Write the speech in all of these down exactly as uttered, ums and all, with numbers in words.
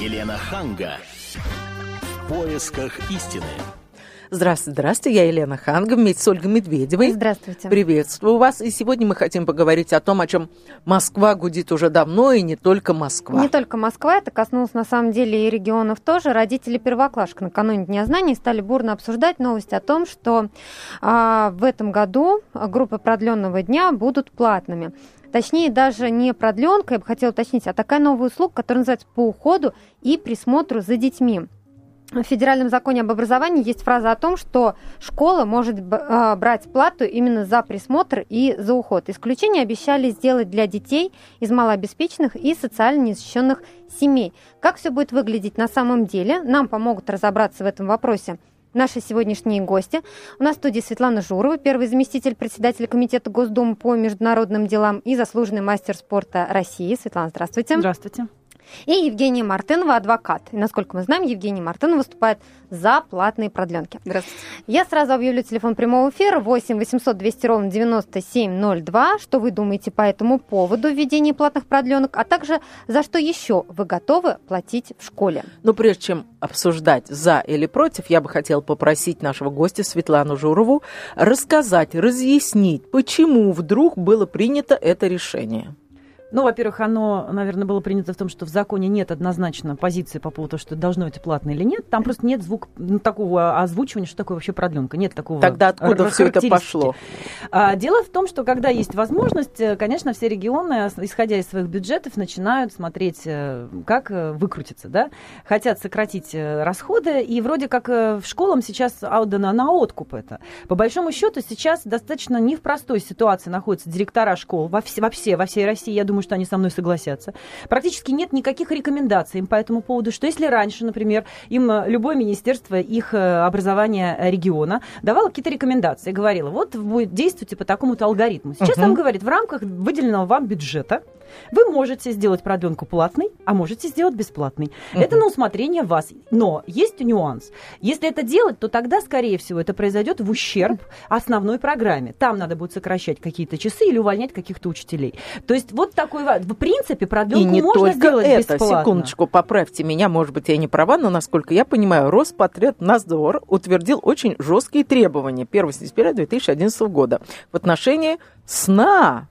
Елена Ханга. В поисках истины. Здравствуйте, здравствуйте, я Елена Ханга, вместе с Ольгой Медведевой. Здравствуйте. Приветствую вас. И сегодня мы хотим поговорить о том, о чем Москва гудит уже давно, и не только Москва. Не только Москва, это коснулось на самом деле и регионов тоже. Родители первоклашек накануне Дня знаний стали бурно обсуждать новость о том, что а, в этом году группы продленного дня будут платными. Точнее, даже не продленка, я бы хотела уточнить, а такая новая услуга, которая называется «по уходу и присмотру за детьми». В федеральном законе об образовании есть фраза о том, что школа может брать плату именно за присмотр и за уход. Исключение обещали сделать для детей из малообеспеченных и социально незащищенных семей. Как все будет выглядеть на самом деле, нам помогут разобраться в этом вопросе наши сегодняшние гости. У нас в студии Светлана Журова, первый заместитель председателя комитета Госдумы по международным делам и заслуженный мастер спорта России. Светлана, здравствуйте. Здравствуйте. И Евгения Мартынова, адвокат. И, насколько мы знаем, Евгения Мартынова выступает за платные продленки. Здравствуйте. Я сразу объявлю телефон прямого эфира восемь восемьсот двести ровно девяносто семь ноль два. Что вы думаете по этому поводу введения платных продленок, а также за что еще вы готовы платить в школе? Но прежде чем обсуждать за или против, я бы хотела попросить нашего гостя Светлану Журову рассказать, разъяснить, почему вдруг было принято это решение. Ну, во-первых, оно, наверное, было принято в том, что в законе нет однозначно позиции по поводу того, что должно это платно или нет. Там просто нет звук, ну, такого озвучивания, что такое вообще продленка. Нет такого. Тогда откуда все это пошло? А, дело в том, что когда есть возможность, конечно, все регионы, исходя из своих бюджетов, начинают смотреть, как выкрутиться. Да? Хотят сократить расходы, и вроде как в школам сейчас отдано на откуп это. По большому счету сейчас достаточно не в простой ситуации находятся директора школ во, все, во, все, во всей России, я думаю, что они со мной согласятся. Практически нет никаких рекомендаций им по этому поводу, что если раньше, например, им любое министерство их образования региона давало какие-то рекомендации, говорило, вот вы действуйте по такому-то алгоритму. Сейчас uh-huh. Там говорит, в рамках выделенного вам бюджета вы можете сделать продленку платной, а можете сделать бесплатной. Uh-huh. Это на усмотрение вас. Но есть нюанс. Если это делать, то тогда, скорее всего, это произойдет в ущерб основной программе. Там надо будет сокращать какие-то часы или увольнять каких-то учителей. То есть вот так. В принципе, продленку можно сделать бесплатно. И не только это. Секундочку, поправьте меня, может быть, я не права, но, насколько я понимаю, Роспотребнадзор утвердил очень жесткие требования первого сентября две тысячи одиннадцатого года в отношении сна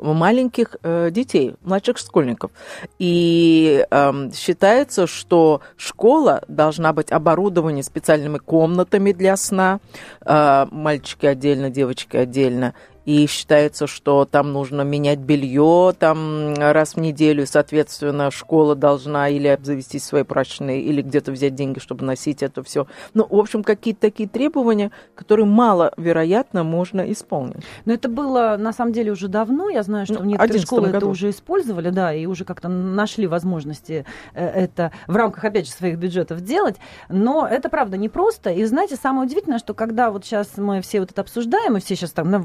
маленьких э, детей, младших школьников. И э, считается, что школа должна быть оборудована специальными комнатами для сна. Э, мальчики отдельно, девочки отдельно. И считается, что там нужно менять белье там раз в неделю, и, соответственно, школа должна или обзавестись своей прачечной, или где-то взять деньги, чтобы носить это все. Ну, в общем, какие-то такие требования, которые маловероятно можно исполнить. Но это было, на самом деле, уже давно. Я знаю, что ну, некоторые школы году. это уже использовали, да, и уже как-то нашли возможности это в рамках, опять же, своих бюджетов делать. Но это, правда, непросто. И, знаете, самое удивительное, что когда вот сейчас мы все вот это обсуждаем, и все сейчас там... Ну,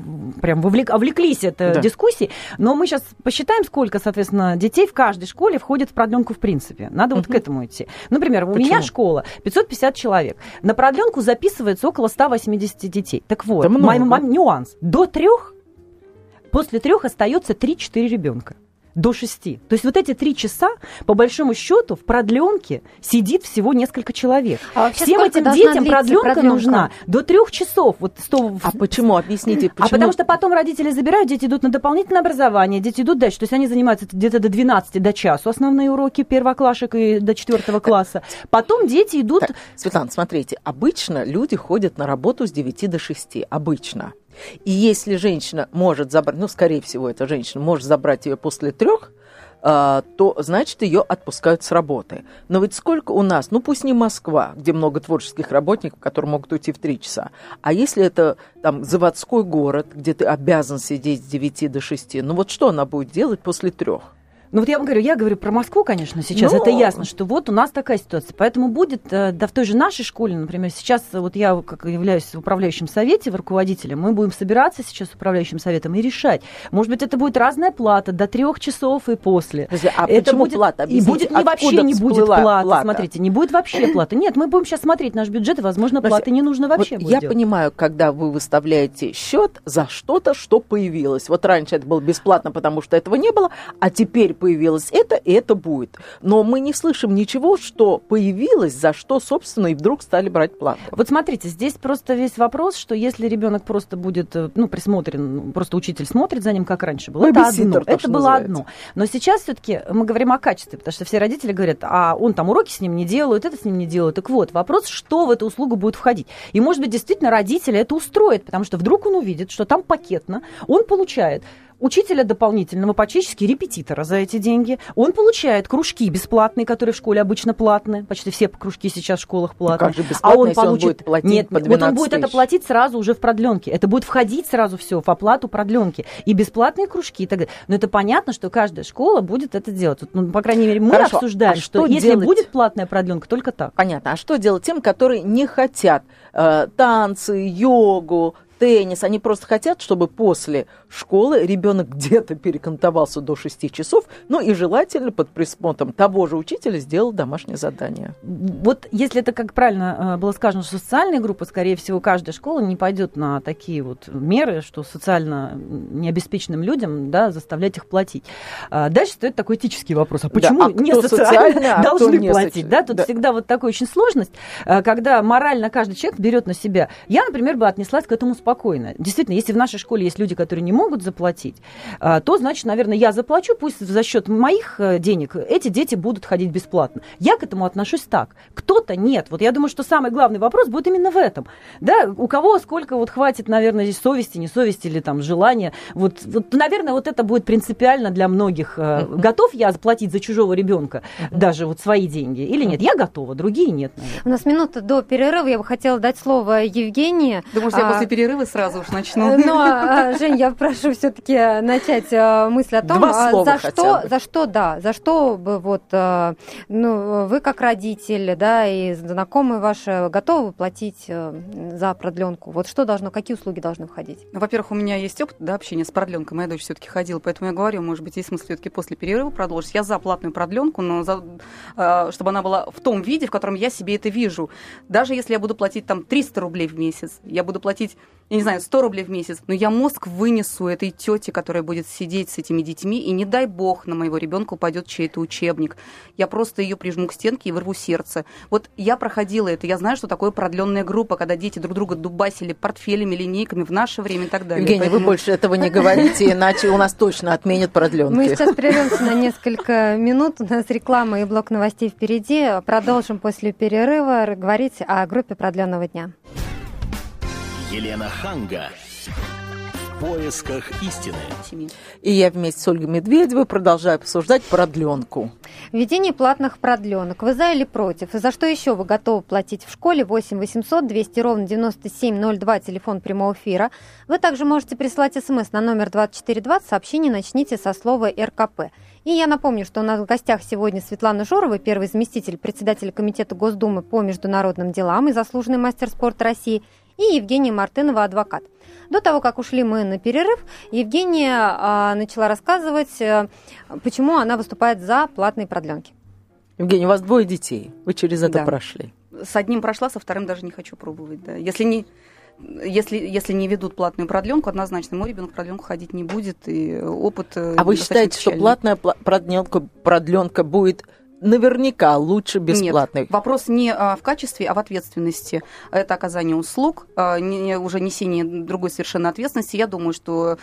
Вовлек, овлеклись этой да. дискуссией, но мы сейчас посчитаем, сколько, соответственно, детей в каждой школе входит в продленку в принципе. Надо вот uh-huh. к этому идти. Например, Почему? у меня школа пятьсот пятьдесят человек. На продленку записывается около сто восемьдесят детей. Так вот, мой, мой, нюанс. До трех, после трех остается три-четыре ребенка. До шести. То есть вот эти три часа, по большому счету, в продленке сидит всего несколько человек. А всем этим детям продленка, продленка нужна до трех часов. Вот сто... А почему? Объясните, почему? А потому что потом родители забирают, дети идут на дополнительное образование, дети идут дальше. То есть они занимаются где-то до двенадцати, до часу основные уроки первоклашек и до четвертого класса. Потом дети идут... Так, Светлана, смотрите, обычно люди ходят на работу с девяти до шести. Обычно. И если женщина может забрать, ну, скорее всего, эта женщина может забрать ее после трех, то, значит, ее отпускают с работы. Но ведь сколько у нас, ну, пусть не Москва, где много творческих работников, которые могут уйти в три часа, а если это, там, заводской город, где ты обязан сидеть с девяти до шести, ну, вот что она будет делать после трех? Ну вот я вам говорю, я говорю про Москву, конечно, сейчас, но... это ясно, что вот у нас такая ситуация. Поэтому будет, да в той же нашей школе, например, сейчас вот я как являюсь в управляющем совете, в руководителем, мы будем собираться сейчас с управляющим советом и решать. Может быть, это будет разная плата до трех часов и после. А это будет плата? И будет не вообще не будет платы, плата. Смотрите, не будет вообще платы. Нет, мы будем сейчас смотреть наш бюджет, и, возможно, платы не нужно вообще вот будет. Я делать. Понимаю, когда вы выставляете счет за что-то, что появилось. Вот раньше это было бесплатно, потому что этого не было, а теперь появилось это, и это будет. Но мы не слышим ничего, что появилось, за что, собственно, и вдруг стали брать плату. Вот смотрите, здесь просто весь вопрос, что если ребенок просто будет, ну, присмотрен, просто учитель смотрит за ним, как раньше было, это одно. Это было одно. Но сейчас все-таки мы говорим о качестве, потому что все родители говорят, а он там уроки с ним не делают, это с ним не делают. Так вот, вопрос, что в эту услугу будет входить. И, может быть, действительно родители это устроят, потому что вдруг он увидит, что там пакетно, он получает учителя дополнительного, практически репетитора за эти деньги. Он получает кружки бесплатные, которые в школе обычно платные. Почти все кружки сейчас в школах платные. Ну, а он получит... он будет платить нет, по двенадцать тысяч. Вот он будет это платить сразу уже в продленке. Это будет входить сразу все в оплату продленки. И бесплатные кружки и так далее. Но это понятно, что каждая школа будет это делать. Ну, по крайней мере, мы Хорошо. обсуждаем, а что, что если будет платная продленка, только так. Понятно. А что делать тем, которые не хотят э, танцы, йогу, теннис? Они просто хотят, чтобы после школы ребенок где-то перекантовался до шести часов, ну и желательно под присмотром того же учителя сделал домашнее задание. Вот если это, как правильно было сказано, что социальная группа, скорее всего, каждая школа не пойдет на такие вот меры, что социально необеспеченным людям, да, заставлять их платить. Дальше стоит такой этический вопрос. А почему да, а не социально должны не платить? Да? Тут да. всегда вот такая очень сложность, когда морально каждый человек берет на себя. Я, например, бы отнеслась к этому спокойно. Спокойно. Действительно, если в нашей школе есть люди, которые не могут заплатить, то, значит, наверное, я заплачу, пусть за счет моих денег эти дети будут ходить бесплатно. Я к этому отношусь так. Кто-то нет. Вот я думаю, что самый главный вопрос будет именно в этом. Да, у кого сколько вот хватит, наверное, здесь совести, несовести или там желания. Вот, вот, наверное, вот это будет принципиально для многих. Готов я заплатить за чужого ребенка даже вот свои деньги или нет? Я готова, другие нет. Наверное. У нас минута до перерыва. Я бы хотела дать слово Евгении. Думаю, что я после перерыва сразу уж начну. Но, Жень, я прошу все-таки начать мысль о том, за что, за что, да, за что бы вот, ну, вы как родитель, да, и знакомые ваши готовы платить за продленку? Вот что должно, какие услуги должны входить? Ну, во-первых, у меня есть опыт, да, общения с продленкой. Моя дочь все-таки ходила, поэтому я говорю, может быть, есть смысл все-таки после перерыва продолжить. Я за платную продленку, но за, чтобы она была в том виде, в котором я себе это вижу. Даже если я буду платить там триста рублей в месяц, я буду платить, я не знаю, сто рублей в месяц, но я мозг вынесу этой тете, которая будет сидеть с этими детьми, и не дай бог на моего ребенка упадет чей-то учебник. Я просто ее прижму к стенке и вырву сердце. Вот я проходила это, я знаю, что такое продленная группа, когда дети друг друга дубасили портфелями, линейками в наше время и так далее. Евгения, поэтому... вы больше этого не говорите, иначе у нас точно отменят продленки. Мы сейчас прервемся на несколько минут, у нас реклама и блок новостей впереди. Продолжим после перерыва говорить о группе продленного дня. Елена Ханга. В поисках истины. И я вместе с Ольгой Медведевой продолжаю обсуждать продленку. Введение платных продленок. Вы за или против? И за что еще вы готовы платить в школе? восемь восемьсот двести ровно девяносто семь ноль два, телефон прямого эфира. Вы также можете прислать смс на номер двадцать четыре двадцать, сообщение начните со слова «РКП». И я напомню, что у нас в гостях сегодня Светлана Журова, первый заместитель председателя Комитета Госдумы по международным делам и заслуженный мастер спорта России, и Евгения Мартынова, адвокат. До того, как ушли мы на перерыв, Евгения а, начала рассказывать, а, почему она выступает за платные продленки. Евгения, у вас двое детей, вы через это да. прошли. С одним прошла, со вторым даже не хочу пробовать. Да. Если, не, если, если не ведут платную продленку, однозначно мой ребенок в продленку ходить не будет. И опыт. А вы считаете, печальный. Что платная продленка, продленка будет... Наверняка лучше бесплатных. Нет, вопрос не в качестве, а в ответственности. Это оказание услуг, уже несение другой совершенно ответственности. Я думаю, что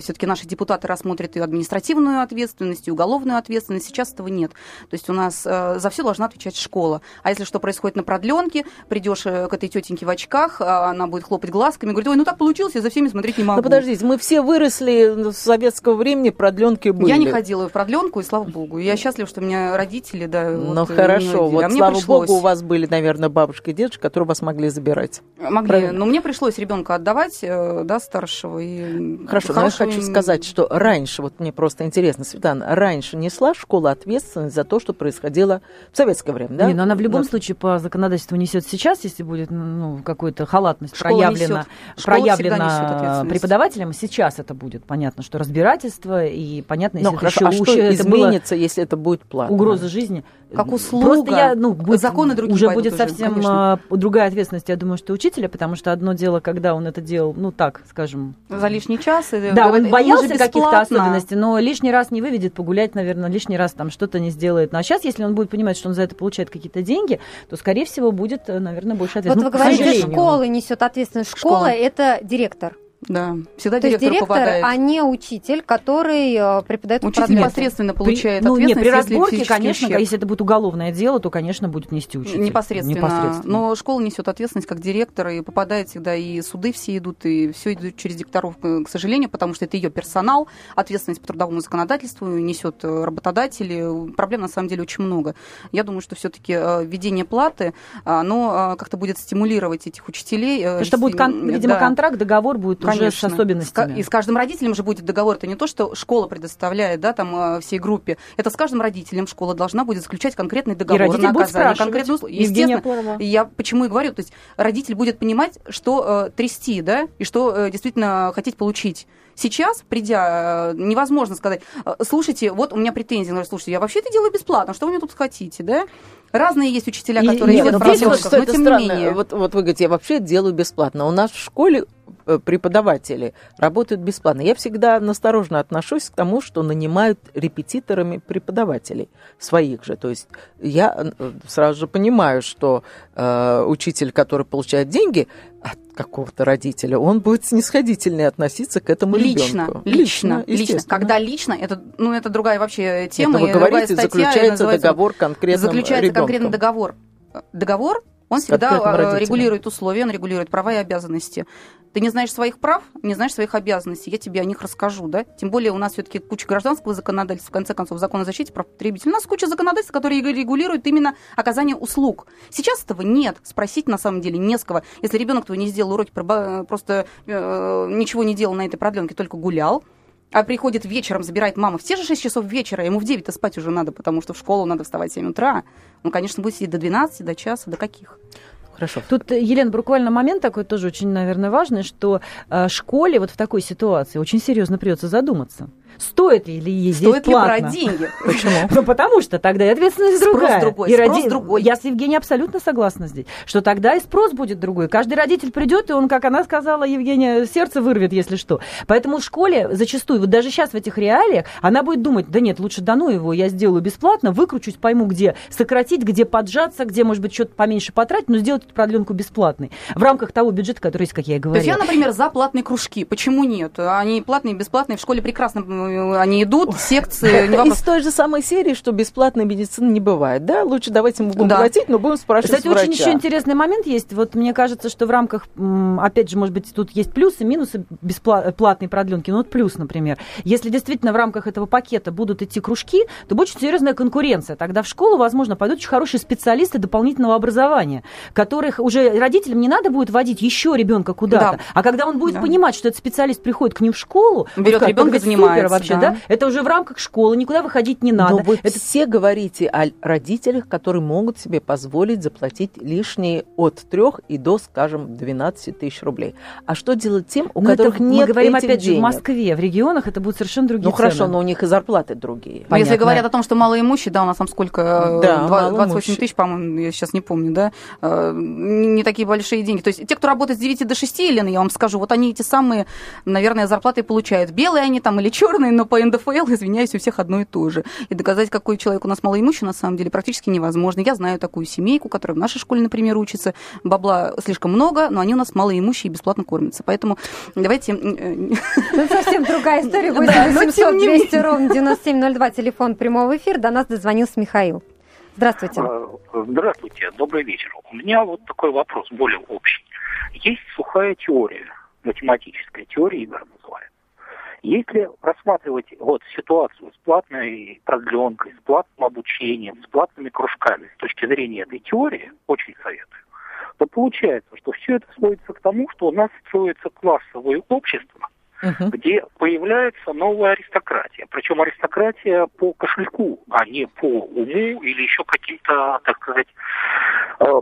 все-таки наши депутаты рассмотрят и административную ответственность, и уголовную ответственность. Сейчас этого нет. То есть у нас за все должна отвечать школа. А если что происходит на продленке, придешь к этой тетеньке в очках, она будет хлопать глазками, говорит, ой, ну так получилось, я за всеми смотреть не могу. Ну подождите, мы все выросли с советского времени, продленки были. Я не ходила в продленку, и слава богу. Я счастлива, что у меня родители. Да, ну вот, хорошо, вот а слава пришлось... богу, у вас были, наверное, бабушки и дедушки, которые вас могли забирать. Могли, правильно? Но мне пришлось ребенка отдавать, да, старшего. И хорошо, хорошего... но я хочу сказать, что раньше, вот мне просто интересно, Светлана, раньше несла школа ответственность за то, что происходило в советское время, да? Не, но она в любом да. случае по законодательству несет сейчас, если будет ну, какая-то халатность школа проявлена, проявлена преподавателям, сейчас это будет, понятно, понятно, что разбирательство, и понятно, если но это хорошо, еще а что это изменится, было... если это будет платно? Угроза жизни. жизни. Как услуга. Просто я, ну, будет, законы другие уже будет совсем уже, другая ответственность, я думаю, что учителя, потому что одно дело, когда он это делал, ну так, скажем... За лишний час. Да, он боялся каких-то особенностей, но лишний раз не выведет погулять, наверное, лишний раз там что-то не сделает. Ну, а сейчас, если он будет понимать, что он за это получает какие-то деньги, то, скорее всего, будет, наверное, больше ответственности. Вот вы говорите, школа несет ответственность. Школа – это директор. Да, всегда то директор, директор попадает. А не учитель, который преподает. Учитель проблемы. Непосредственно получает при, ну, ответственность. Нет, при разборке, если конечно, ущерб. Если это будет уголовное дело, то, конечно, будет нести учитель. Непосредственно. Непосредственно. Но школа несет ответственность как директор, и попадает всегда, и суды все идут, и все идут через директоров, к сожалению, потому что это ее персонал, ответственность по трудовому законодательству несет работодатели. Проблем, на самом деле, очень много. Я думаю, что все-таки введение платы, оно как-то будет стимулировать этих учителей. Потому что будет, видимо, да. контракт, договор будет уже с особенностями. И с каждым родителем же будет договор. Это не то, что школа предоставляет, да, там всей группе. Это с каждым родителем школа должна будет заключать конкретный договор. И родитель на будет спрашивать. Естественно, я почему и говорю. То есть родитель будет понимать, что э, трясти, да, и что э, действительно хотеть получить. Сейчас, придя, невозможно сказать, слушайте, вот у меня претензии, слушайте, я вообще это делаю бесплатно, что вы мне тут хотите, да? Разные есть учителя, которые едят в разрушках, но тем не менее. Вот, вот вы говорите, я вообще это делаю бесплатно. У нас в школе преподаватели работают бесплатно. Я всегда настороженно отношусь к тому, что нанимают репетиторами преподавателей своих же. То есть я сразу же понимаю, что э, учитель, который получает деньги от какого-то родителя, он будет снисходительнее относиться к этому лично, ребенку. Лично, лично, лично. Когда лично, это, ну, это другая вообще тема. Это вы говорите, заключается договор конкретным ребенком. Заключается конкретный договор. Договор, он всегда регулирует условия, он регулирует права и обязанности. Ты не знаешь своих прав, не знаешь своих обязанностей, я тебе о них расскажу, да? Тем более у нас все-таки куча гражданского законодательства, в конце концов, закон о защите прав потребителей. У нас куча законодательства, которые регулируют именно оказание услуг. Сейчас этого нет, спросить на самом деле не с кого. Если ребенок твой не сделал уроки, просто э, ничего не делал на этой продленке, только гулял, а приходит вечером, забирает мама в те же шесть часов вечера, ему в девять-то спать уже надо, потому что в школу надо вставать в семь утра. Ну, конечно, будет сидеть до двенадцати, до часа, до каких? Хорошо. Тут, Елена, буквально момент такой тоже очень, наверное, важный, что э, школе вот в такой ситуации очень серьезно придется задуматься. Стоит ли ездить Стоит платно? Стоит ли брать деньги? Почему? Ну, потому что тогда и ответственность спрос другая. Другой, и спрос роди... другой. Я с Евгенией абсолютно согласна здесь, что тогда и спрос будет другой. Каждый родитель придет, и он, как она сказала, Евгения, сердце вырвет, если что. Поэтому в школе зачастую, вот даже сейчас в этих реалиях, она будет думать, да нет, лучше да ну его, я сделаю бесплатно, выкручусь, пойму, где сократить, где поджаться, где, может быть, что-то поменьше потратить, но сделать эту продленку бесплатной. В рамках того бюджета, который есть, как я и говорила. То есть я, например, за платные кружки. Почему нет? Они платные, бесплатные, в школе прекрасно они идут, секции... Не вопрос. Из той же самой серии, что бесплатной медицины не бывает, да? Лучше давайте мы будем да. платить, но будем спрашивать Кстати, врача. Кстати, очень еще интересный момент есть. Вот мне кажется, что в рамках, опять же, может быть, тут есть плюсы, минусы бесплатной продленки. Ну вот плюс, например. Если действительно в рамках этого пакета будут идти кружки, то будет очень серьезная конкуренция. Тогда в школу, возможно, пойдут очень хорошие специалисты дополнительного образования, которых уже родителям не надо будет водить еще ребенка куда-то. Да. А когда он будет да. понимать, что этот специалист приходит к ним в школу... Берет ребенка и занимается. Вообще, да. Да? Это уже в рамках школы, никуда выходить не надо. Но вы это... все говорите о родителях, которые могут себе позволить заплатить лишние от трех и до, скажем, двенадцати тысяч рублей. А что делать тем, у но которых это, нет мы говорим, этих опять денег? Же, в Москве, в регионах это будут совершенно другие ну, цены. Ну хорошо, но у них и зарплаты другие. Если говорят о том, что малоимущие, да, у нас там сколько, да, двадцать восемь тысяч, по-моему, я сейчас не помню, да, не такие большие деньги. То есть те, кто работает с девяти до шести, Елена, я вам скажу, вот они эти самые, наверное, зарплаты получают. Белые они там или черные, но по эн дэ эф эл, извиняюсь, у всех одно и то же. И доказать, какой человек у нас малоимущий, на самом деле, практически невозможно. Я знаю такую семейку, которая в нашей школе, например, учится. Бабла слишком много, но они у нас малоимущие и бесплатно кормятся. Поэтому давайте... Ну, совсем другая история. восемь восемьсот двести ровно девяносто семь ноль два, телефон прямого эфира. До нас дозвонился Михаил. Здравствуйте. Здравствуйте, добрый вечер. У меня вот такой вопрос, более общий. Есть сухая теория, математическая теория, игра называется. Если рассматривать вот ситуацию с платной продленкой, с платным обучением, с платными кружками с точки зрения этой теории, очень советую, то получается, что все это сводится к тому, что у нас строится классовое общество, uh-huh. где появляется новая аристократия. Причем аристократия по кошельку, а не по уму или еще каким-то, так сказать,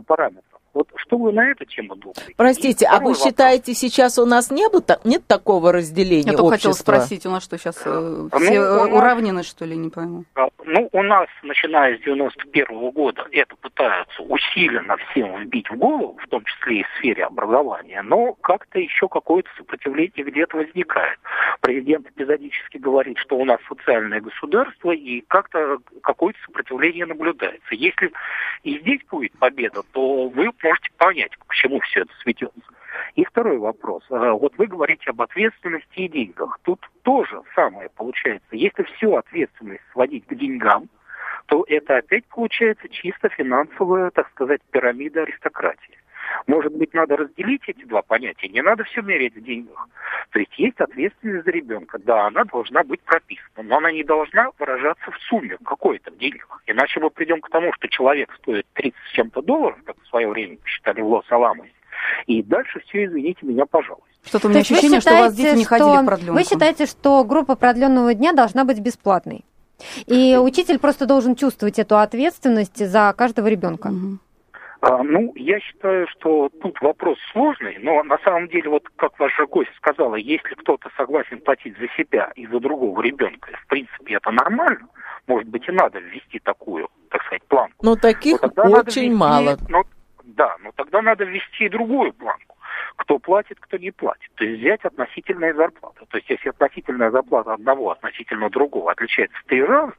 параметрам. Вот что вы на эту тему думаете? Простите, а вы вопрос. считаете, сейчас у нас не было, нет такого разделения Я общества? Я хотела спросить, у нас что, сейчас ну, все нас, уравнены, что ли, не пойму? Ну, у нас, начиная с девяносто первого года, это пытаются усиленно всем вбить в голову, в том числе и в сфере образования, но как-то еще какое-то сопротивление где-то возникает. Президент эпизодически говорит, что у нас социальное государство, и как-то какое-то сопротивление наблюдается. Если и здесь будет победа, то вы можете понять, к чему все это светится. И второй вопрос. Вот вы говорите об ответственности и деньгах. Тут тоже самое получается. Если всю ответственность сводить к деньгам, то это опять получается чисто финансовая, так сказать, пирамида аристократии. Может быть, надо разделить эти два понятия, не надо все мерять в деньгах. То есть есть ответственность за ребенка, да, она должна быть прописана, но она не должна выражаться в сумме какой-то в деньгах. Иначе мы придем к тому, что человек стоит тридцать с чем-то долларов, как в свое время посчитали в Лос-Аламосе, и дальше все, извините меня, пожалуйста. Что-то у меня То ощущение, считаете, что у вас дети что... не ходили в продленку. Вы считаете, что группа продленного дня должна быть бесплатной? И учитель просто должен чувствовать эту ответственность за каждого ребенка? Угу. А, ну, я считаю, что тут вопрос сложный, но на самом деле, вот как ваша гость сказала, если кто-то согласен платить за себя и за другого ребенка, в принципе, это нормально, может быть, и надо ввести такую, так сказать, планку. Но таких но очень ввести, мало. Но, да, но тогда надо ввести и другую планку. Кто платит, кто не платит. То есть взять относительные зарплаты. То есть если относительная зарплата одного относительно другого отличается в три раза,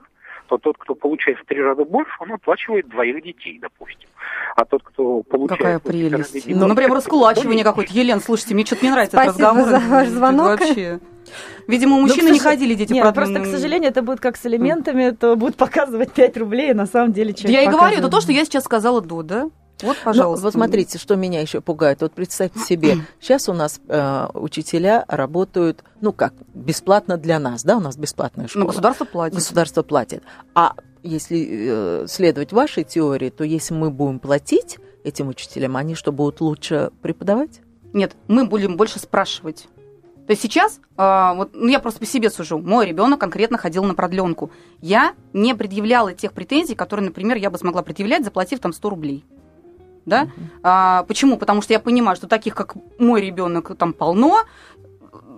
то тот, кто получает в три раза больше, он оплачивает двоих детей, допустим. А тот, кто получает... Какая прелесть. Детей, ну, например, раскулачивание какое-то. Елена, слушайте, мне что-то не нравится этот разговор. Спасибо за ваш звонок. Вообще... Видимо, у мужчин ну, не ходили дети. Нет, продленные... просто, к сожалению, это будет как с элементами, это будут показывать пять рублей, а на самом деле... Да я и говорю, это то, что я сейчас сказала до, да? Вот, пожалуйста. Ну, вот смотрите, что меня еще пугает. Вот представьте себе, сейчас у нас э, учителя работают, ну как, бесплатно для нас, да, у нас бесплатная школа. Но государство платит. Государство платит. А если э, следовать вашей теории, то если мы будем платить этим учителям, они что, будут лучше преподавать? Нет, мы будем больше спрашивать. То есть сейчас, э, вот, ну, я просто по себе сужу, мой ребенок конкретно ходил на продленку. Я не предъявляла тех претензий, которые, например, я бы смогла предъявлять, заплатив там сто рублей. Да? Mm-hmm. А, почему? Потому что я понимаю, что таких, как мой ребенок, там полно.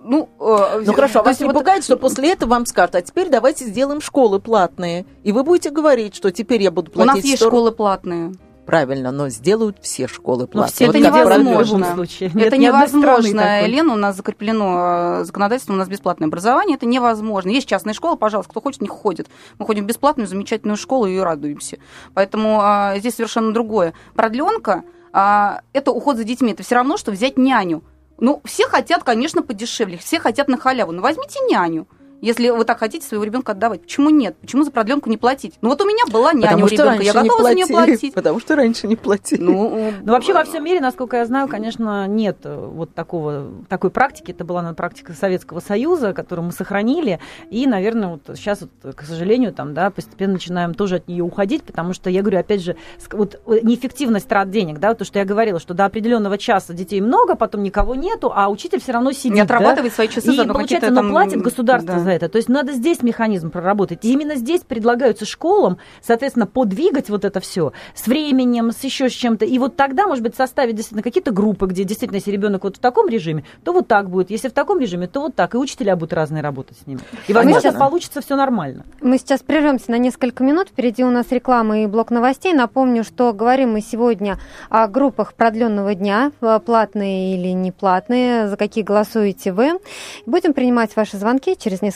Ну, э, ну хорошо, а вас не вот... пугает, что после этого вам скажут, а теперь давайте сделаем школы платные. И вы будете говорить, что теперь я буду платить... У нас сто... есть школы платные. Правильно, но сделают все школы платные. Вот это невозможно. Нет, это невозможно, Лена, у нас закреплено законодательством, у нас бесплатное образование, это невозможно. Есть частные школы, пожалуйста, кто хочет, не ходит. Мы ходим в бесплатную, замечательную школу и радуемся. Поэтому а, здесь совершенно другое. Продленка а, – это уход за детьми, это все равно, что взять няню. Ну, все хотят, конечно, подешевле, все хотят на халяву, но возьмите няню. Если вы так хотите своего ребенка отдавать, почему нет? Почему за продленку не платить? Ну вот у меня была няня у ребенка, я готова за нее платить. Потому что раньше не платили. Ну, Но вообще во всем мире, насколько я знаю, конечно, нет вот такого, такой практики. Это была практика Советского Союза, которую мы сохранили. И, наверное, вот сейчас, вот, к сожалению, там, да, постепенно начинаем тоже от нее уходить, потому что, я говорю, опять же, вот неэффективность трат денег, да, то, что я говорила, что до определенного часа детей много, потом никого нету, а учитель все равно сидит. Не отрабатывает да? свои часы. И, получается, оно там... платит государство. Да. За это. То есть надо здесь механизм проработать. И именно здесь предлагаются школам, соответственно, подвигать вот это все с временем, с еще с чем-то. И вот тогда, может быть, составить действительно какие-то группы, где действительно, если ребенок вот в таком режиме, то вот так будет. Если в таком режиме, то вот так. И учителя будут разные работать с ними. И, возможно, сейчас получится все нормально. Мы сейчас прервемся на несколько минут. Впереди у нас реклама и блок новостей. Напомню, что говорим мы сегодня о группах продленного дня, платные или неплатные, за какие голосуете вы. Будем принимать ваши звонки через несколько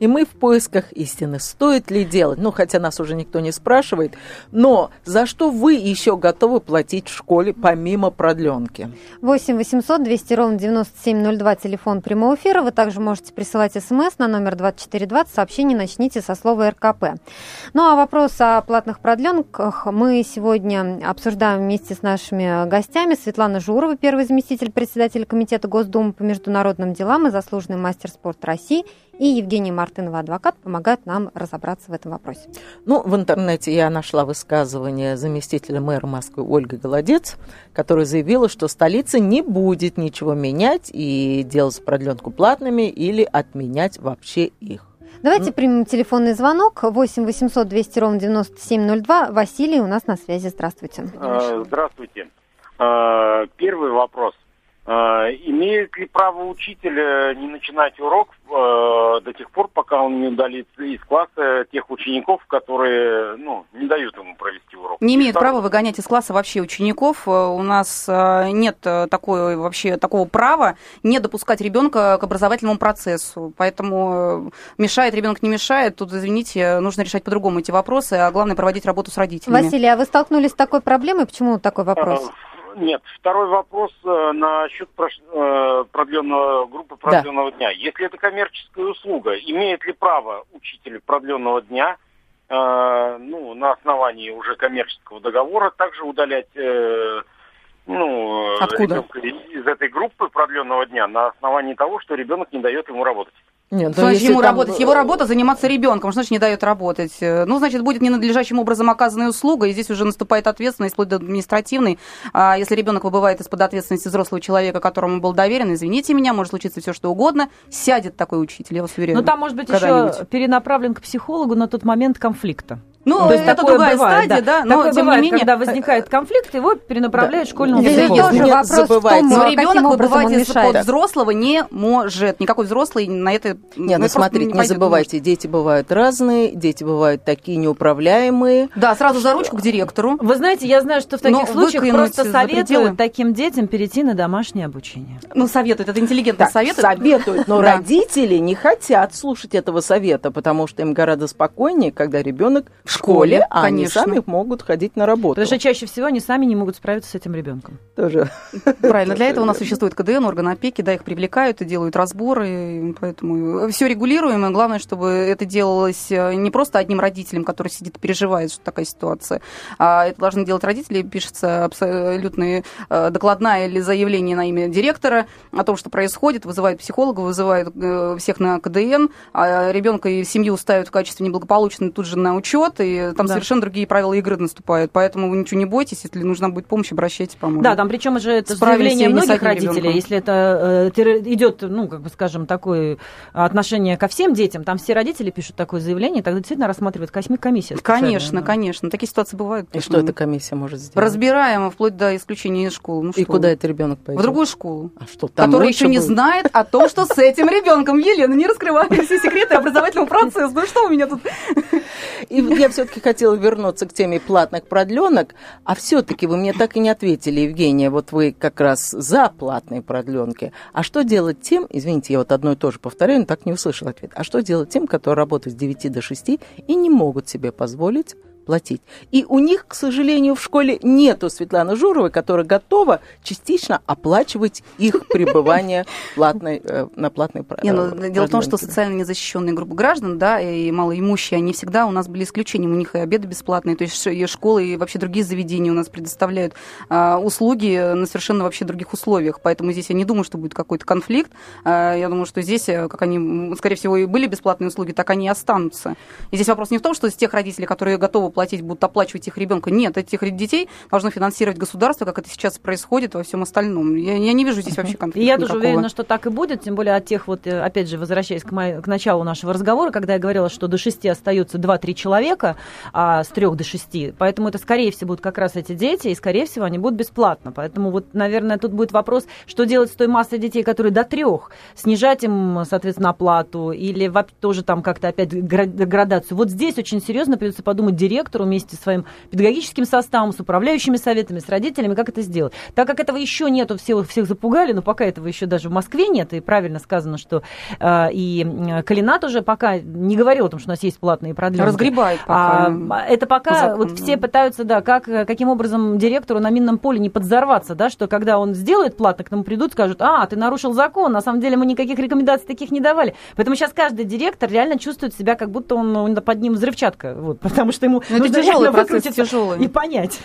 И мы в поисках истины. Стоит ли делать? Ну, хотя нас уже никто не спрашивает. Но за что вы еще готовы платить в школе помимо продленки? восемь восемьсот двести ровно девяносто семь ноль два, телефон прямого эфира. Вы также можете присылать смс на номер двадцать четыре двадцать. Сообщение начните со слова эр ка пэ. Ну, а вопрос о платных продленках мы сегодня обсуждаем вместе с нашими гостями. Светлана Журова, первый заместитель председателя Комитета Госдумы по международным делам и заслуженный мастер спорта России, и Евгения Мартынова, адвокат, помогает нам разобраться в этом вопросе. Ну, в интернете я нашла высказывание заместителя мэра Москвы Ольги Голодец, которая заявила, что столица не будет ничего менять и делать продленку платными или отменять вообще их. Давайте mm. примем телефонный звонок. восемь восемьсот двести ровно девяносто семь ноль два. Василий у нас на связи. Здравствуйте. Здравствуйте. Первый вопрос. Имеет ли право учитель не начинать урок до тех пор, пока он не удалит из класса тех учеников, которые, ну, не дают ему провести урок? Не имеет права выгонять из класса вообще учеников. У нас нет такой, вообще такого права не допускать ребенка к образовательному процессу. Поэтому мешает ребенок, не мешает. Тут, извините, нужно решать по-другому эти вопросы, а главное проводить работу с родителями. Василий, а вы столкнулись с такой проблемой? Почему такой вопрос? Нет. Второй вопрос э, насчет прош... э, продленного, группы продленного да. дня. Если это коммерческая услуга, имеет ли право учитель продленного дня э, ну, на основании уже коммерческого договора также удалять э, ну, ребенка из этой группы продленного дня на основании того, что ребенок не дает ему работать? Нет, что значит ему там... работать? Его работа заниматься ребенком, что значит не дает работать? Ну, значит, будет ненадлежащим образом оказанная услуга, и здесь уже наступает ответственность, вплоть до административной. А если ребенок выбывает из-под ответственности взрослого человека, которому был доверен, извините меня, может случиться все что угодно, сядет такой учитель, я вас уверяю. Ну, там, может быть, еще перенаправлен к психологу на тот момент конфликта. Ну, то есть это другая бывает, стадия, да, да, но тем бывает, не менее, когда возникает конфликт, его перенаправляют да. школьному психологу. Нет, вопрос забывайте. В том, но ребенок выбывать из-под взрослого не может. Никакой взрослый на это не ну, смотрите, не, не забывайте, дети бывают разные, дети бывают такие неуправляемые. Да, сразу за ручку к директору. Вы знаете, я знаю, что в таких но случаях просто советуют таким детям перейти на домашнее обучение. Ну, советуют, это интеллигентно да, советуют. Советуют, но родители не хотят слушать этого совета, потому что им гораздо спокойнее, когда ребенок в школе, а они сами могут ходить на работу. Потому что чаще всего они сами не могут справиться с этим ребенком. Тоже. Правильно. Для этого у нас существует ка дэ эн, органы опеки, да, их привлекают и делают разборы, поэтому все регулируемо. Главное, чтобы это делалось не просто одним родителем, который сидит и переживает, что такая ситуация, а это должны делать родители. Пишется абсолютно докладная или заявление на имя директора о том, что происходит, вызывает психолога, вызывает всех на ка дэ эн, а ребенка и семью ставят в качестве неблагополучной тут же на учет. И там да. совершенно другие правила игры наступают. Поэтому вы ничего не бойтесь, если нужна будет помощь, обращайтесь, поможем. Да, там причем уже это заявление многих родителей, ребенком. Если это э, идет, ну, как бы скажем, такое отношение ко всем детям, там все родители пишут такое заявление, тогда действительно рассматривают комиссия. Конечно, да. конечно. Такие ситуации бывают. И что эта комиссия может сделать? Разбираемо, вплоть до исключения из школы. Ну, и что? Куда этот ребенок пойдет? В другую школу, а что, там которая еще будет? Не знает о том, что с этим ребенком. Елена, не раскрывай все секреты образовательного процесса. Ну что у меня тут? Я все-таки хотела вернуться к теме платных продленок, а все-таки вы мне так и не ответили, Евгения, вот вы как раз за платные продленки. А что делать тем, извините, я вот одно и то же повторяю, но так не услышала ответ, а что делать тем, которые работают с девяти до шести и не могут себе позволить платить? И у них, к сожалению, в школе нету Светланы Журовой, которая готова частично оплачивать их пребывание платной, э, на платной продленке. Дело в том, что социально незащищенные группы граждан, да, и малоимущие, они всегда у нас были исключением. У них и обеды бесплатные, то есть и школы, и вообще другие заведения у нас предоставляют э, услуги на совершенно вообще других условиях. Поэтому здесь я не думаю, что будет какой-то конфликт. Э, я думаю, что здесь, как они, скорее всего, и были бесплатные услуги, так они и останутся. И здесь вопрос не в том, что из тех родителей, которые готовы платить, будут оплачивать их ребенка. Нет, этих детей должно финансировать государство, как это сейчас происходит во всем остальном. Я, я не вижу здесь вообще конфликта. И я никакого. Тоже уверена, что так и будет, тем более от тех вот, опять же, возвращаясь к, моей, к началу нашего разговора, когда я говорила, что до шести остаются два-три человека, а с трех до шести, поэтому это, скорее всего, будут как раз эти дети, и, скорее всего, они будут бесплатно. Поэтому вот, наверное, тут будет вопрос, что делать с той массой детей, которые до трех, снижать им, соответственно, оплату или тоже там как-то опять градацию. Вот здесь очень серьезно придется подумать директор, вместе со своим педагогическим составом, с управляющими советами, с родителями, как это сделать. Так как этого еще нету, все, всех запугали, но пока этого еще даже в Москве нет, и правильно сказано, что э, и Калинат уже пока не говорил о том, что у нас есть платные продленки. Разгребает пока. А, это пока закон, вот все да. пытаются, да, как, каким образом директору на минном поле не подзорваться, да, что когда он сделает платно, к нему придут, скажут, а, ты нарушил закон, на самом деле мы никаких рекомендаций таких не давали. Поэтому сейчас каждый директор реально чувствует себя, как будто он, он под ним взрывчатка, вот, потому что ему ну, это тяжелый процесс, тяжелый. И понять.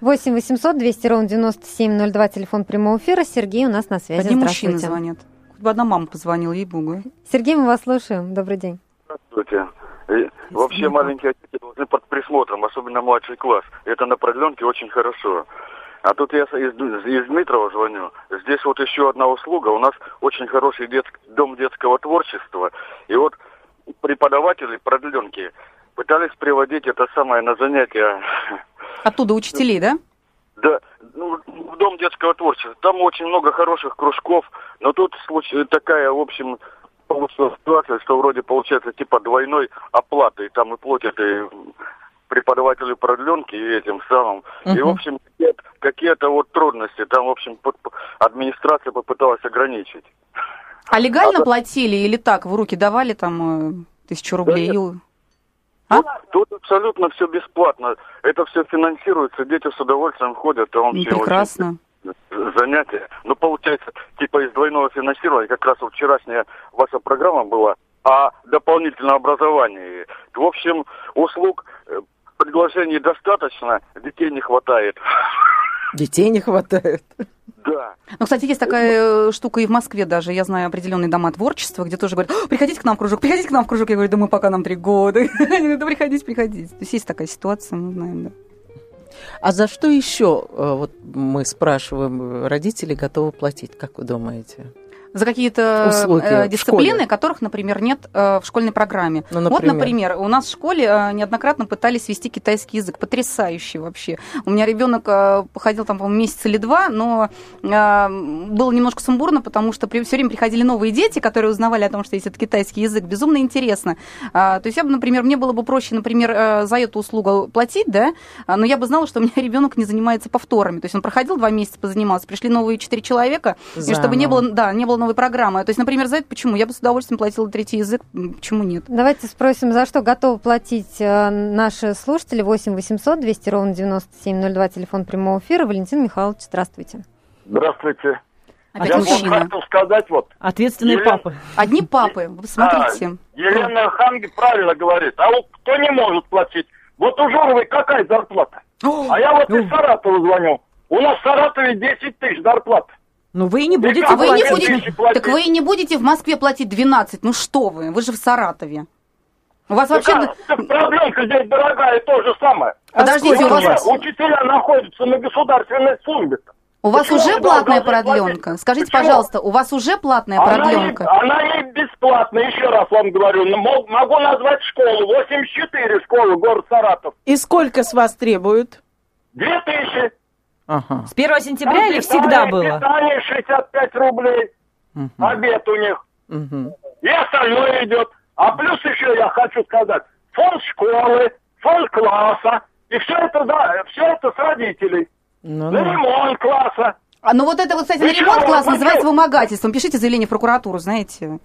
восемь восемьсот двести ровно девяносто семь ноль два, телефон прямого эфира. Сергей у нас на связи. Одни мужчины звонят. Хоть бы одна мама позвонила, ей-богу. Сергей, мы вас слушаем. Добрый день. Здравствуйте. И вообще маленькие дети должны под присмотром, особенно младший класс. Это на продленке очень хорошо. А тут я из, из Дмитрова звоню. Здесь вот еще одна услуга. У нас очень хороший детский дом детского творчества. И вот преподаватели продленки пытались приводить это самое на занятия. Оттуда учителей, да? Да, ну, в Дом детского творчества. Там очень много хороших кружков, но тут случай такая, в общем, ситуация, что вроде получается типа двойной оплаты. И там и платят и преподавателю продленки, и этим самым. Uh-huh. И, в общем, какие-то вот трудности. Там, в общем, администрация попыталась ограничить. А легально а платили или так? В руки давали там тысячу рублей? Да, а? Тут, тут абсолютно все бесплатно. Это все финансируется, дети с удовольствием ходят. А он прекрасно. Занятия. Ну, получается, типа из двойного финансирования, как раз вчерашняя ваша программа была о дополнительном образовании. В общем, услуг, предложений достаточно, детей не хватает. Детей не хватает. Да. Ну, кстати, есть такая штука и в Москве даже. Я знаю определенные дома творчества, где тоже говорят, приходите к нам в кружок, приходите к нам в кружок. Я говорю, да мы пока нам три года. Да приходите, приходите. То есть есть такая ситуация, мы знаем, да. А за что еще, вот мы спрашиваем, родители готовы платить, как вы думаете? За какие-то услуги, дисциплины, которых, например, нет в школьной программе. Ну, например. Вот, например, у нас в школе неоднократно пытались вести китайский язык. Потрясающий вообще. У меня ребенок походил там, по-моему, месяц или два, но было немножко сумбурно, потому что все время приходили новые дети, которые узнавали о том, что есть этот китайский язык. Безумно интересно. То есть я бы, например, мне было бы проще, например, за эту услугу платить, да, но я бы знала, что у меня ребенок не занимается повторами. То есть он проходил два месяца, позанимался, пришли новые четыре человека, Заново. И чтобы не было, да, не было новой программы. То есть, например, за это почему? Я бы с удовольствием платила третий язык. Почему нет? Давайте спросим, за что готовы платить наши слушатели. восемь восемьсот двести ровно девяносто семь ноль два, телефон прямого эфира. Валентин Михайлович, здравствуйте. Здравствуйте. Опять я мужчина. Хотел сказать, вот, ответственные Елена... папы. Одни папы, вы смотрите. А, Елена Ханга правильно говорит. А вот кто не может платить? Вот у Журовой какая зарплата? О, а я вот ну... из Саратова звоню. У нас в Саратове десять тысяч зарплата. Ну вы и не будете, вы не будете... Так вы и не будете в Москве платить двенадцать. Ну что вы? Вы же в Саратове. У вас так вообще... Так проблемка здесь дорогая, то же самое. Подождите, у вас... Учителя находятся на государственной службе. У вас Почему уже платная продленка? Скажите, Почему? пожалуйста, у вас уже платная она продленка? Не, она не бесплатная, еще раз вам говорю. Могу назвать школу. восемьдесят четыре школы, город Саратов. И сколько с вас требуют? Две тысячи. Ага. С первого сентября там или питание, всегда было? Питание шестьдесят пять рублей, угу. Обед у них, угу. И остальное идет. А плюс еще я хочу сказать, фонд школы, фонд класса, и все это, да, все это с родителей. Ну, на да. ремонт класса. А, ну вот это, вот, кстати, на ремонт класса называется вымогательством. Пишите заявление в прокуратуру, знаете.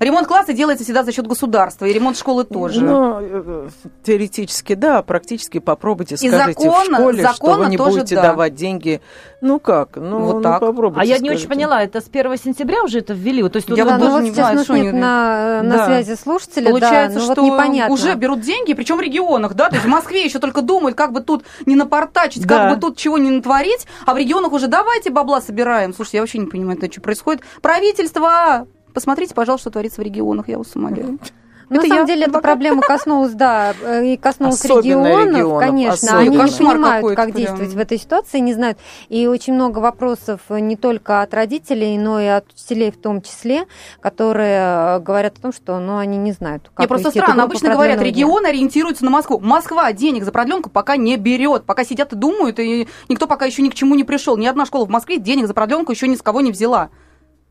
Ремонт класса делается всегда за счет государства, и ремонт школы тоже. Ну, теоретически, да, практически попробуйте, скажите законно, в школе, что вы не будете да. давать деньги. Ну как, ну, вот ну так. попробуйте. А я скажите. не очень поняла, это с первого сентября уже это ввели? То есть, я да, ну вот сейчас у нас нет на, на да. связи слушателя. Получается, да, ну, что вот уже берут деньги, причем в регионах, да, то есть в Москве еще только думают, как бы тут не напортачить, да. как бы тут чего не натворить, а в регионах уже давайте бабла собираем. Слушайте, я вообще не понимаю, это что происходит. Правительство... Посмотрите, пожалуйста, что творится в регионах, я вас умоляю. Ну, на самом деле, эта проблема коснулась, да, и коснулась регионов, конечно. Они не понимают, как действовать в этой ситуации, не знают. И очень много вопросов не только от родителей, но и от учителей в том числе, которые говорят о том, что ну, они не знают, как. Не, просто странно, обычно говорят, регионы ориентируются на Москву. Москва денег за продленку пока не берет, пока сидят и думают, и никто пока еще ни к чему не пришел. Ни одна школа в Москве денег за продленку еще ни с кого не взяла.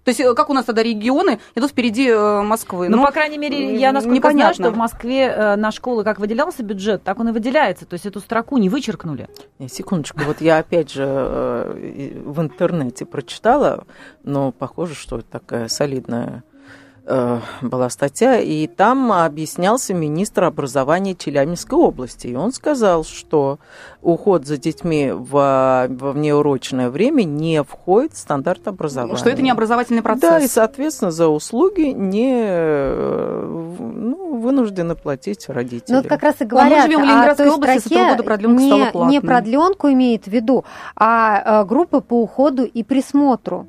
То есть, как у нас тогда регионы идут впереди Москвы? Ну, ну по крайней мере, я насколько непонятно. знаю, что в Москве на школы как выделялся бюджет, так он и выделяется. То есть, эту строку не вычеркнули. Нет, секундочку, вот я опять же в интернете прочитала, но похоже, что это такая солидная была статья, и там объяснялся министр образования Челябинской области. И он сказал, что уход за детьми во, во внеурочное время не входит в стандарт образования. Что это не образовательный процесс. Да, и, соответственно, за услуги не ну, вынуждены платить родители. Ну, вот как раз и говорят, а мы живем в Ленинградской области, с этого года продленка стала платной. Не продленку имеет в виду, а группы по уходу и присмотру.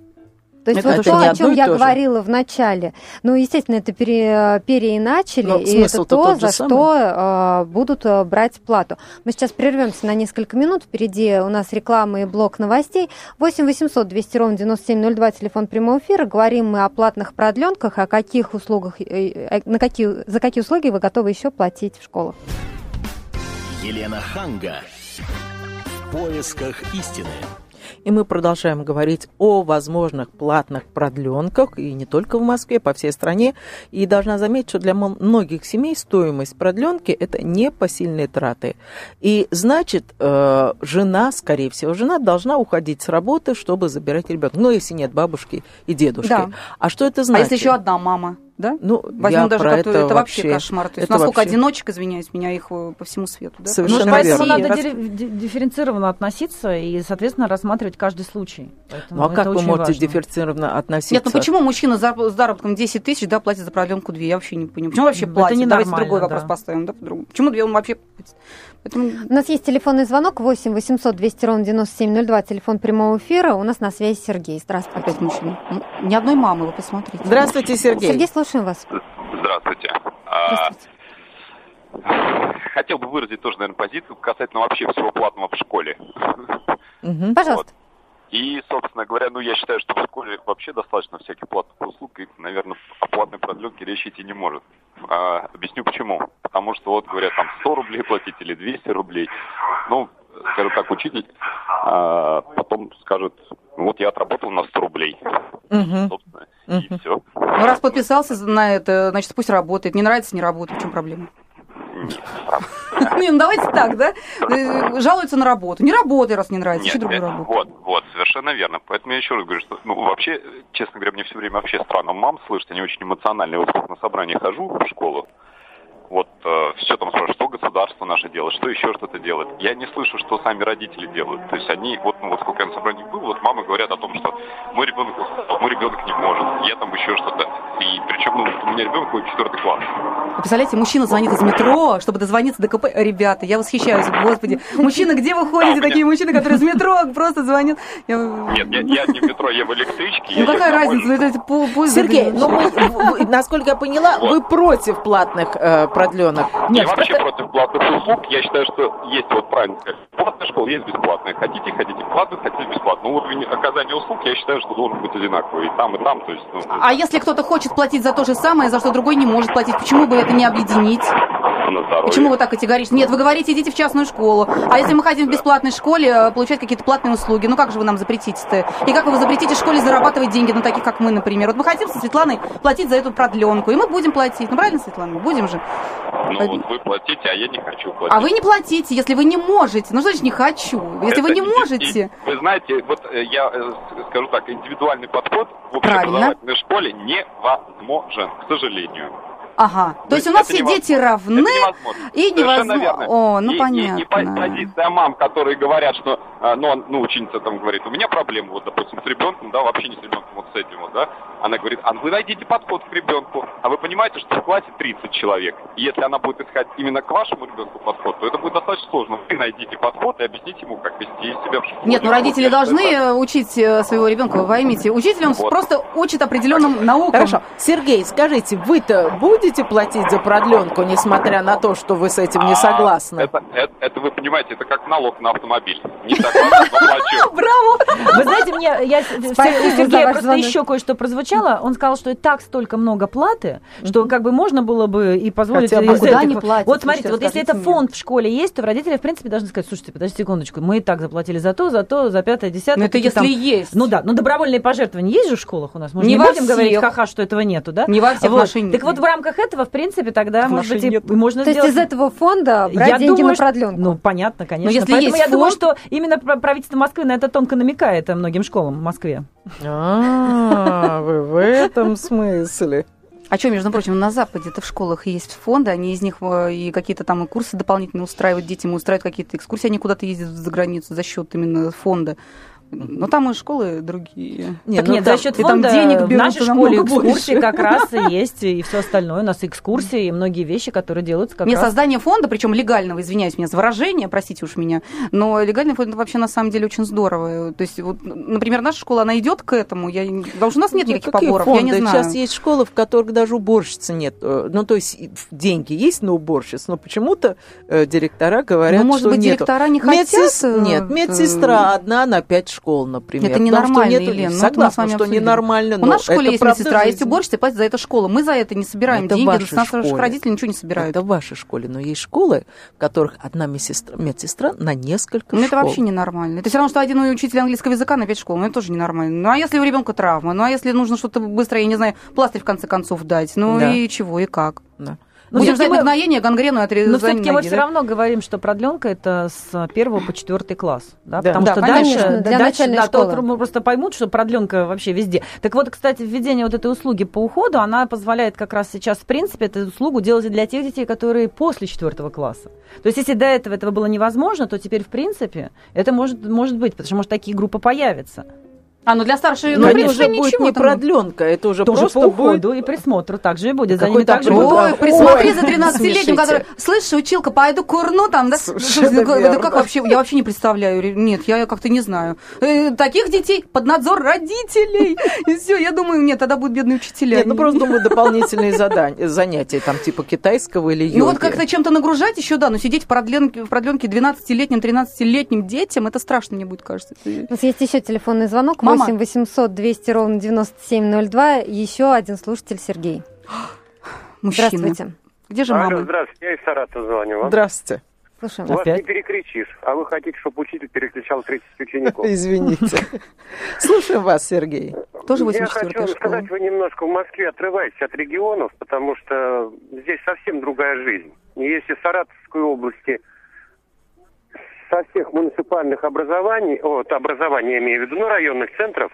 То есть это вот то, о чем я тоже говорила в начале. Ну, естественно, это пере, переиначили, но и это то, за самый. что э, будут брать плату. Мы сейчас прервемся на несколько минут. Впереди у нас реклама и блок новостей. восемь восемьсот двести ровно девяносто семь ноль два, телефон прямого эфира. Говорим мы о платных продленках, о каких услугах, на какие, за какие услуги вы готовы еще платить в школах. Елена Ханга. В поисках истины. И мы продолжаем говорить о возможных платных продленках, и не только в Москве, по всей стране. И должна заметить, что для многих семей стоимость продленки – это непосильные траты. И значит, жена, скорее всего, жена должна уходить с работы, чтобы забирать ребенка. Ну, если нет бабушки и дедушки. Да. А что это значит? А если еще одна мама? Да? Ну, возьмем даже как-то, это, это вообще кошмар. То есть у нас сколько вообще... одиночек, извиняюсь, меня их по всему свету. Да? Совершенно ну, верно. Поэтому надо диф- дифференцированно относиться и, соответственно, рассматривать каждый случай. Поэтому ну, а как вы можете важно. дифференцированно относиться? Нет, ну почему мужчина с заработком десять тысяч да, платит за продленку две? Я вообще не понимаю. Почему вообще платит? Это Давайте другой да. вопрос поставим. Да, по-другому. Почему две он вообще платит? Поэтому... У нас есть телефонный звонок восемь восемьсот двести ровно девяносто семь ноль два, телефон прямого эфира. У нас на связи Сергей. Здравствуйте. Опять мужчина. Ни одной мамы, вы посмотрите. Здравствуйте, Сергей. Сергей, слушаем вас. Здравствуйте. Здравствуйте. Хотел бы выразить тоже, наверное, позицию касательно вообще всего платного в школе. Угу. Пожалуйста. Вот. И, собственно говоря, ну я считаю, что в школе вообще достаточно всяких платных услуг, и, наверное, о платной продленке речи идти не может. А, объясню почему. Потому что, вот, говорят, там сто рублей платить или двести рублей. Ну, скажем так, учитель а, потом скажет, вот я отработал на сто рублей. Угу. Собственно, угу. и все. Ну, раз подписался на это, значит, пусть работает. Не нравится, не работает. В чем проблема? Не, ну давайте так, да? Жалуются на работу. Не работай, раз не нравится, ищи другую работу. Вот, вот, совершенно верно. Поэтому я еще раз говорю, что ну, вообще, честно говоря, мне все время вообще странно мам слышать, они очень эмоциональные. Вот сколько на собрание хожу в школу, вот э, все там спрашивают, что государство наше делает, что еще что-то делает. Я не слышу, что сами родители делают. То есть они, вот, ну, вот сколько я на собрании был, вот мамы говорят о том, что мой ребенок, мой ребенок не может, я там еще что-то. И причем, ну, у меня ребенок ходит в четвертый класс. Вы представляете, мужчина звонит из метро, чтобы дозвониться до КП. Ребята, я восхищаюсь, господи. Мужчина, где вы ходите? Да, такие нет. Мужчины, которые из метро просто звонят. Я... Нет, нет, я не в метро, я в электричке. Ну, какая разница? Сергей, ну, вы, насколько я поняла, вот. вы против платных э, продленок. Нет, я вообще против платных услуг. Я считаю, что есть вот правильно сказать. Платная школа, есть бесплатная. Хотите, хотите платную, хотите бесплатную. Уровень оказания услуг, я считаю, что должен быть одинаковый. И там, и там. То есть, ну, а если кто-то хочет платить за то же самое, за что другой не может платить, почему бы это не объединить? Почему вы так категорично? Нет, вы говорите, идите в частную школу. А если мы хотим в бесплатной школе получать какие-то платные услуги, ну как же вы нам запретите-то? И как вы запретите школе зарабатывать деньги, ну таких, как мы, например? Вот мы хотим со Светланой платить за эту продленку, и мы будем платить. Ну правильно, Светлана? Будем же. Ну Под... вот вы платите, а я не хочу платить. А вы не платите, если вы не можете. Ну что значит не хочу? Если это вы не можете... И, вы знаете, вот я скажу так, индивидуальный подход в общеобразовательной школе невозможен, к сожалению. Ага, то, то есть, есть у нас все невозможно. Дети равны, невозможно. и невозможно. О, ну и, понятно. И, и позиция мам, которые говорят, что, ну, ну, ученица там говорит, у меня проблемы, вот, допустим, с ребенком, да, вообще не с ребенком, вот с этим, вот, да. Она говорит, а вы найдите подход к ребенку, а вы понимаете, что в классе тридцать человек. И если она будет искать именно к вашему ребенку подход, то это будет достаточно сложно. Вы найдите подход и объясните ему, как вести себя в школе. Нет, ну родители должны учить своего ребенка, вы поймите. Учитель он вот. просто учит определенным наукам. Хорошо. Сергей, скажите, вы-то будете платить за продленку, несмотря на то, что вы с этим не согласны? Это, это, это вы понимаете, это как налог на автомобиль. Не согласен, но плачу. Браво! Вы знаете, мне, я, Сергей, просто еще кое-что прозвучало. Он сказал, что и так столько много платы, что как бы можно было бы и позволить... Куда не платить? Вот смотрите, вот если это фонд в школе есть, то родители, в принципе, должны сказать, слушайте, подожди секундочку, мы и так заплатили за то, за то, за пятое, десятое. Это если есть. Ну да, но добровольные пожертвования есть же в школах у нас? Мы не будем говорить, ха-ха, что этого нету, да? Не во всех машинах. Так вот, в рамках этого, в принципе, тогда, может быть, нет. можно То сделать... То есть из этого фонда брать я деньги думаю, на продленку? Ну, понятно, конечно. Но если Поэтому есть я фонд... думаю, что именно правительство Москвы на это тонко намекает многим школам в Москве. А, вы в этом смысле. А что, между прочим, на Западе-то в школах есть фонды, они из них и какие-то там курсы дополнительно устраивают детям, устраивают какие-то экскурсии, они куда-то ездят за границу за счет именно фонда. Но там и школы другие. Нет, ну, нет, за счет фонда там денег в нашей школе экскурсии больше. Как раз и есть, и все остальное. У нас экскурсии, и многие вещи, которые делаются как мне раз... создание фонда, причем легального, извиняюсь меня за выражение, простите уж меня, но легальный фонд вообще на самом деле очень здорово. То есть, вот, например, наша школа, она идет к этому. Я... У нас нет никаких Какие поборов, фонды? Я не знаю. Сейчас есть школы, в которых даже уборщицы нет. Ну, то есть, деньги есть на уборщиц, но почему-то директора говорят, ну, что быть, нету. Может быть, директора не Медсес... хотят? Нет, медсестра одна на пять школ. Школ, например. Это ненормально, Елена. Согласна, что ненормально. У нас в школе есть медсестра, есть уборщица, платят за это школа. Мы за это не собираем деньги, наши родители ничего не собирают. Это в вашей школе, но есть школы, в которых одна медсестра, медсестра на несколько школ. Ну это вообще ненормально. Это все равно, что один учитель английского языка на пять школ, ну это тоже ненормально. Ну а если у ребенка травма, ну а если нужно что-то быстро, я не знаю, пластырь в конце концов дать, ну да. И чего, и как. Да. Но будем ждать мгновения, гангрену и отрезание. Но все-таки мы все равно говорим, что продленка это с первого по четвертый класс. Да? Да. Потому да, что конечно, дальше, для дальше да, то, просто поймут, что продленка вообще везде. Так вот, кстати, введение вот этой услуги по уходу, она позволяет как раз сейчас, в принципе, эту услугу делать и для тех детей, которые после четвертого класса. То есть, если до этого этого было невозможно, то теперь, в принципе, это может, может быть, потому что такие группы появятся. А, ну для старшей, ну, это уже будет не продленка, это уже тоже просто по уходу будет... и присмотру, так же и будет. За ними так же будет. Ой, присмотри Ой, за тринадцатилетним, который, слышишь, училка, пойду курну там, да? Слушай, да как вообще, я вообще не представляю, нет, я как-то не знаю. Таких детей под надзор родителей, и все, я думаю, нет, тогда будут бедные учителя. Нет, ну просто, думаю, дополнительные занятия, там, типа китайского или йоги. Ну вот как-то чем-то нагружать еще, да, но сидеть в продленке двенадцатилетним, тринадцатилетним детям, это страшно мне будет, кажется. У нас есть еще телефонный звонок, восемь восемьсот двести ровно девяносто семь ноль два. Еще один слушатель Сергей. Мужчина. Здравствуйте. Где же мама? Алло, здравствуйте. Я из Саратова звоню вам. Здравствуйте. Слушаем. Вас опять? Не перекричишь, а вы хотите, чтобы учитель переключал тридцать учеников. Извините. Слушаем вас, Сергей. Тоже восемьдесят четвёртая школа. Я хочу сказать, вы немножко в Москве отрываетесь от регионов, потому что здесь совсем другая жизнь. Если в Саратовской области... со всех муниципальных образований, вот, образований я имею в виду, ну, районных центров,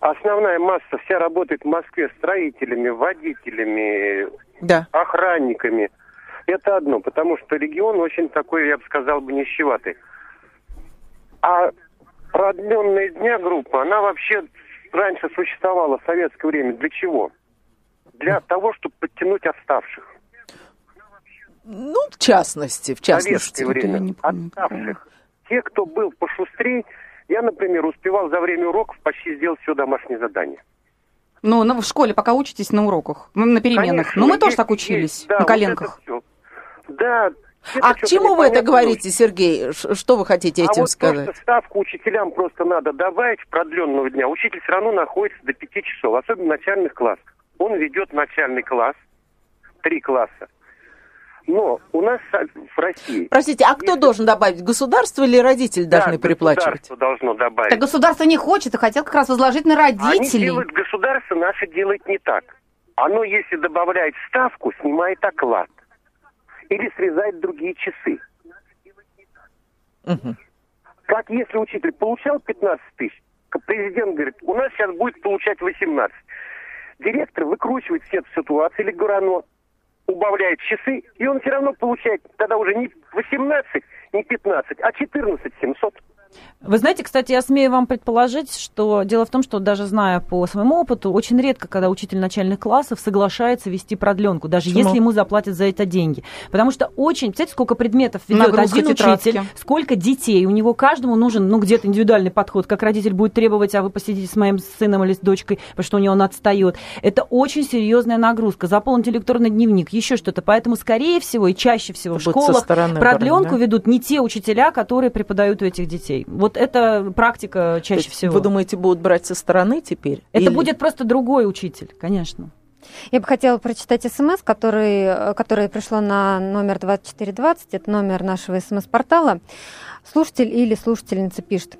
основная масса вся работает в Москве строителями, водителями, да. Охранниками. Это одно, потому что регион очень такой, я бы сказал, бы нищеватый. А продленная дня группа, она вообще раньше существовала в советское время. Для чего? Для того, чтобы подтянуть отставших. Ну, в частности, в частности. В советское время отставших. Те, кто был пошустрее, я, например, успевал за время уроков почти сделать все домашнее задание. Ну, в школе пока учитесь на уроках, на переменах. Конечно, но мы есть, тоже так учились, есть, да, на коленках. Вот да. А к чему вы это говорите, Сергей? Что вы хотите а этим вот сказать? То, что ставку учителям просто надо добавить продленного дня. Учитель все равно находится до пяти часов, особенно начальных классов. Он ведет начальный класс, три класса. Но у нас в России... Простите, а кто если... должен добавить? Государство или родители да, должны приплачивать? Государство должно добавить. Так государство не хочет, а хотят как раз возложить на родителей. Они делают, государство наше делает не так. Оно, если добавляет ставку, снимает оклад. Или срезает другие часы. Угу. Как если учитель получал пятнадцать тысяч, президент говорит, у нас сейчас будет получать восемнадцать. Директор выкручивает все эту ситуацию, или Гурано убавляет часы, и он все равно получает тогда уже не восемнадцать, не пятнадцать, а четырнадцать тысяч семьсот. Вы знаете, кстати, я смею вам предположить, что дело в том, что даже зная по своему опыту, очень редко, когда учитель начальных классов соглашается вести продленку, даже Почему? Если ему заплатят за это деньги. Потому что очень, знаете, сколько предметов ведет Нагрузка один тетрадки. Учитель, сколько детей, у него каждому нужен, ну, где-то индивидуальный подход, как родитель будет требовать, а вы посидите с моим сыном или с дочкой, потому что у него он отстает. Это очень серьезная нагрузка, заполнить электронный дневник, еще что-то. Поэтому, скорее всего, и чаще всего это в школах продленку да? ведут не те учителя, которые преподают у этих детей. Вот это практика чаще есть, всего. Вы думаете, будут брать со стороны теперь? Это или... будет просто другой учитель, конечно. Я бы хотела прочитать смс, который, которое пришло на номер двадцать четыре двадцать. Это номер нашего смс-портала. Слушатель или слушательница пишет.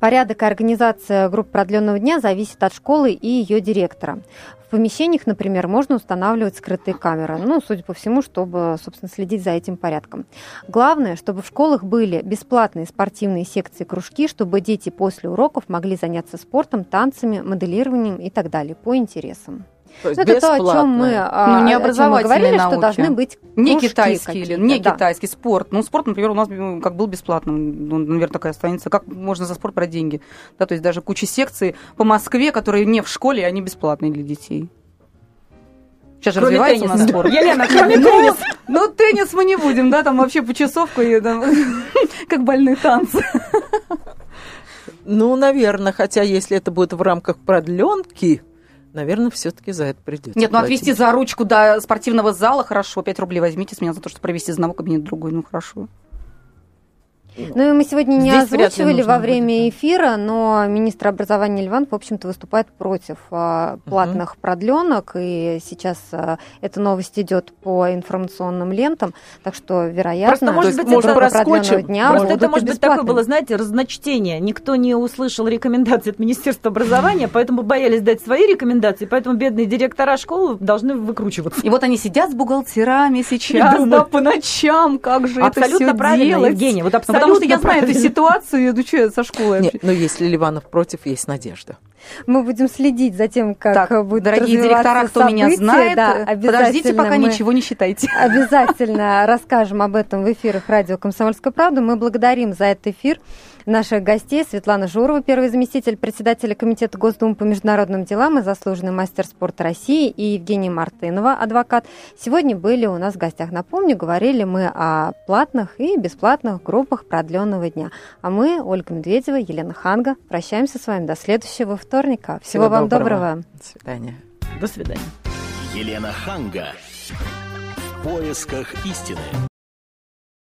Порядок и организация групп продленного дня зависит от школы и ее директора. В помещениях, например, можно устанавливать скрытые камеры. Ну, судя по всему, чтобы, собственно, следить за этим порядком. Главное, чтобы в школах были бесплатные спортивные секции, кружки, чтобы дети после уроков могли заняться спортом, танцами, моделированием и так далее по интересам. То есть это бесплатно. То, о чем мы, ну, не образовательные мы говорили, науки. Что должны быть не китайские, или, не да. китайский спорт. Ну, спорт, например, у нас как был бесплатным, ну, наверное, такая страница. Как можно за спорт брать деньги? Да, то есть даже куча секций по Москве, которые не в школе, они бесплатные для детей. Сейчас же кроме развивается тенниса. У нас спорт. Елена, кроме тенниса. Ну, теннис мы не будем, да, там вообще почасовку, как больные танцы. Ну, наверное, хотя если это будет в рамках продленки, наверное, все-таки за это придется. Нет, ну отвезти за ручку до спортивного зала, хорошо, пять рублей возьмите с меня за то, что провести из одного кабинета в другой, ну хорошо. Ну, и мы сегодня не здесь озвучивали во время будет. Эфира, но министр образования Леван, в общем-то, выступает против а, платных uh-huh. продленок, и сейчас а, эта новость идет по информационным лентам, так что, вероятно, просто, может быть, это проскочим. Дня просто это, может быть, такое было, знаете, разночтение. Никто не услышал рекомендации от Министерства образования, поэтому боялись дать свои рекомендации, поэтому бедные директора школы должны выкручиваться. И вот они сидят с бухгалтерами сейчас, да, по ночам, как же это все делать. Евгения, вот абсолютно Потому что я знаю эту ситуацию, ну что я со школы. Нет, но если Ливанов против, есть надежда. Мы будем следить за тем, как так, будут дорогие директора, кто события, меня знает, да, подождите, пока ничего не считайте. Обязательно расскажем об этом в эфирах радио «Комсомольская правда». Мы благодарим за этот эфир наших гостей. Светлана Журова, первый заместитель председателя Комитета Госдумы по международным делам и заслуженный мастер спорта России, и Евгения Мартынова, адвокат. Сегодня были у нас в гостях. Напомню, говорили мы о платных и бесплатных группах продленного дня. А мы, Ольга Медведева, Елена Ханга, прощаемся с вами до следующего вторника. Всего, Всего вам доброго. доброго. До свидания. До свидания. Елена Ханга. В поисках истины.